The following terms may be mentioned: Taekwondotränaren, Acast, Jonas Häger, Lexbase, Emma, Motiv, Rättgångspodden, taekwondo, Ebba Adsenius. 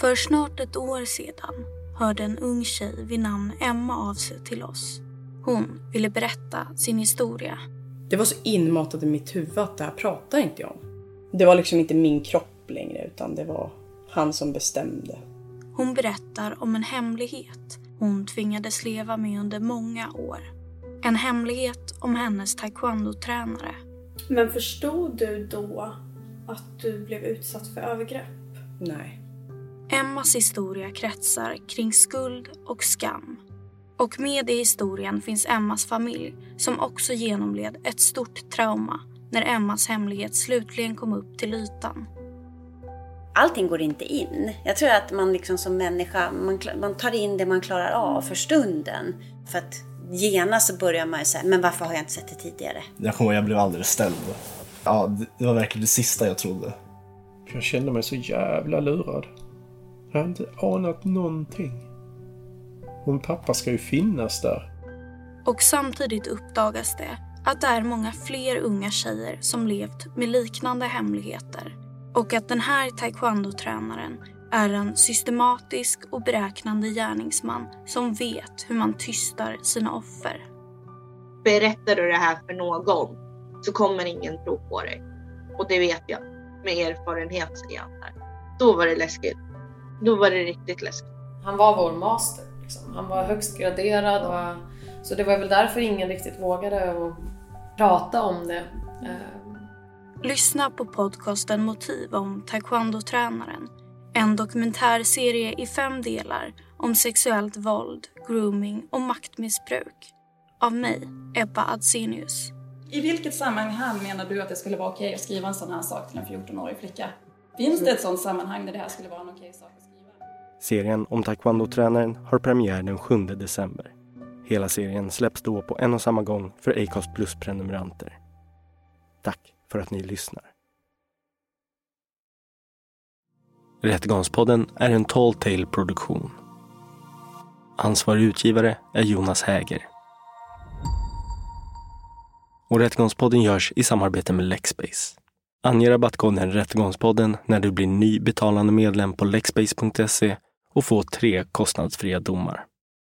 För snart ett år sedan hörde en ung tjej vid namn Emma av sig till oss. Hon ville berätta sin historia. Det var så inmatat i mitt huvud att det här pratade inte jag om. Det var liksom inte min kropp längre utan det var han som bestämde. Hon berättar om en hemlighet hon tvingades leva med under många år. En hemlighet om hennes taekwondo-tränare. Men förstod du då att du blev utsatt för övergrepp? Nej. Emmas historia kretsar kring skuld och skam. Och med i historien finns Emmas familj som också genomled ett stort trauma när Emmas hemlighet slutligen kom upp till ytan. Allting går inte in. Jag tror att man liksom som människa, man tar in det man klarar av för stunden. För att genast så börjar man ju säga, men varför har jag inte sett det tidigare? Jag kommer ihåg, jag blev alldeles ställd. Ja, det var verkligen det sista jag trodde. Jag kände mig så jävla lurad. Jag har inte anat någonting. Hon pappa ska ju finnas där. Och samtidigt uppdagas det att det är många fler unga tjejer som levt med liknande hemligheter. Och att den här taekwondo-tränaren är en systematisk och beräknande gärningsman som vet hur man tystar sina offer. Berättar du det här för någon så kommer ingen tro på dig. Och det vet jag. Med erfarenhet säger jag här. Då var det läskigt. Då var det riktigt läskigt. Han var vår master. Liksom. Han var högst graderad. Och, så det var väl därför ingen riktigt vågade att prata om det. Lyssna på podcasten Motiv om taekwondo-tränaren. En dokumentärserie i 5 delar om sexuellt våld, grooming och maktmissbruk. Av mig, Ebba Adsenius. I vilket sammanhang menar du att det skulle vara okej att skriva en sån här sak till en 14-årig flicka? Finns det ett sånt sammanhang där det här skulle vara en okej sak att skriva? Serien om taekwondo-tränaren har premiär den 7 december. Hela serien släpps då på en och samma gång för Acast Plus-prenumeranter. Tack för att ni lyssnar. Rättgångspodden är en Tall Tale-produktion. Ansvarig utgivare är Jonas Häger. Och Rättgångspodden görs i samarbete med Lexbase. Ange rabattkoden Rättgångspodden när du blir ny betalande medlem på lexbase.se och få 3 kostnadsfria domar.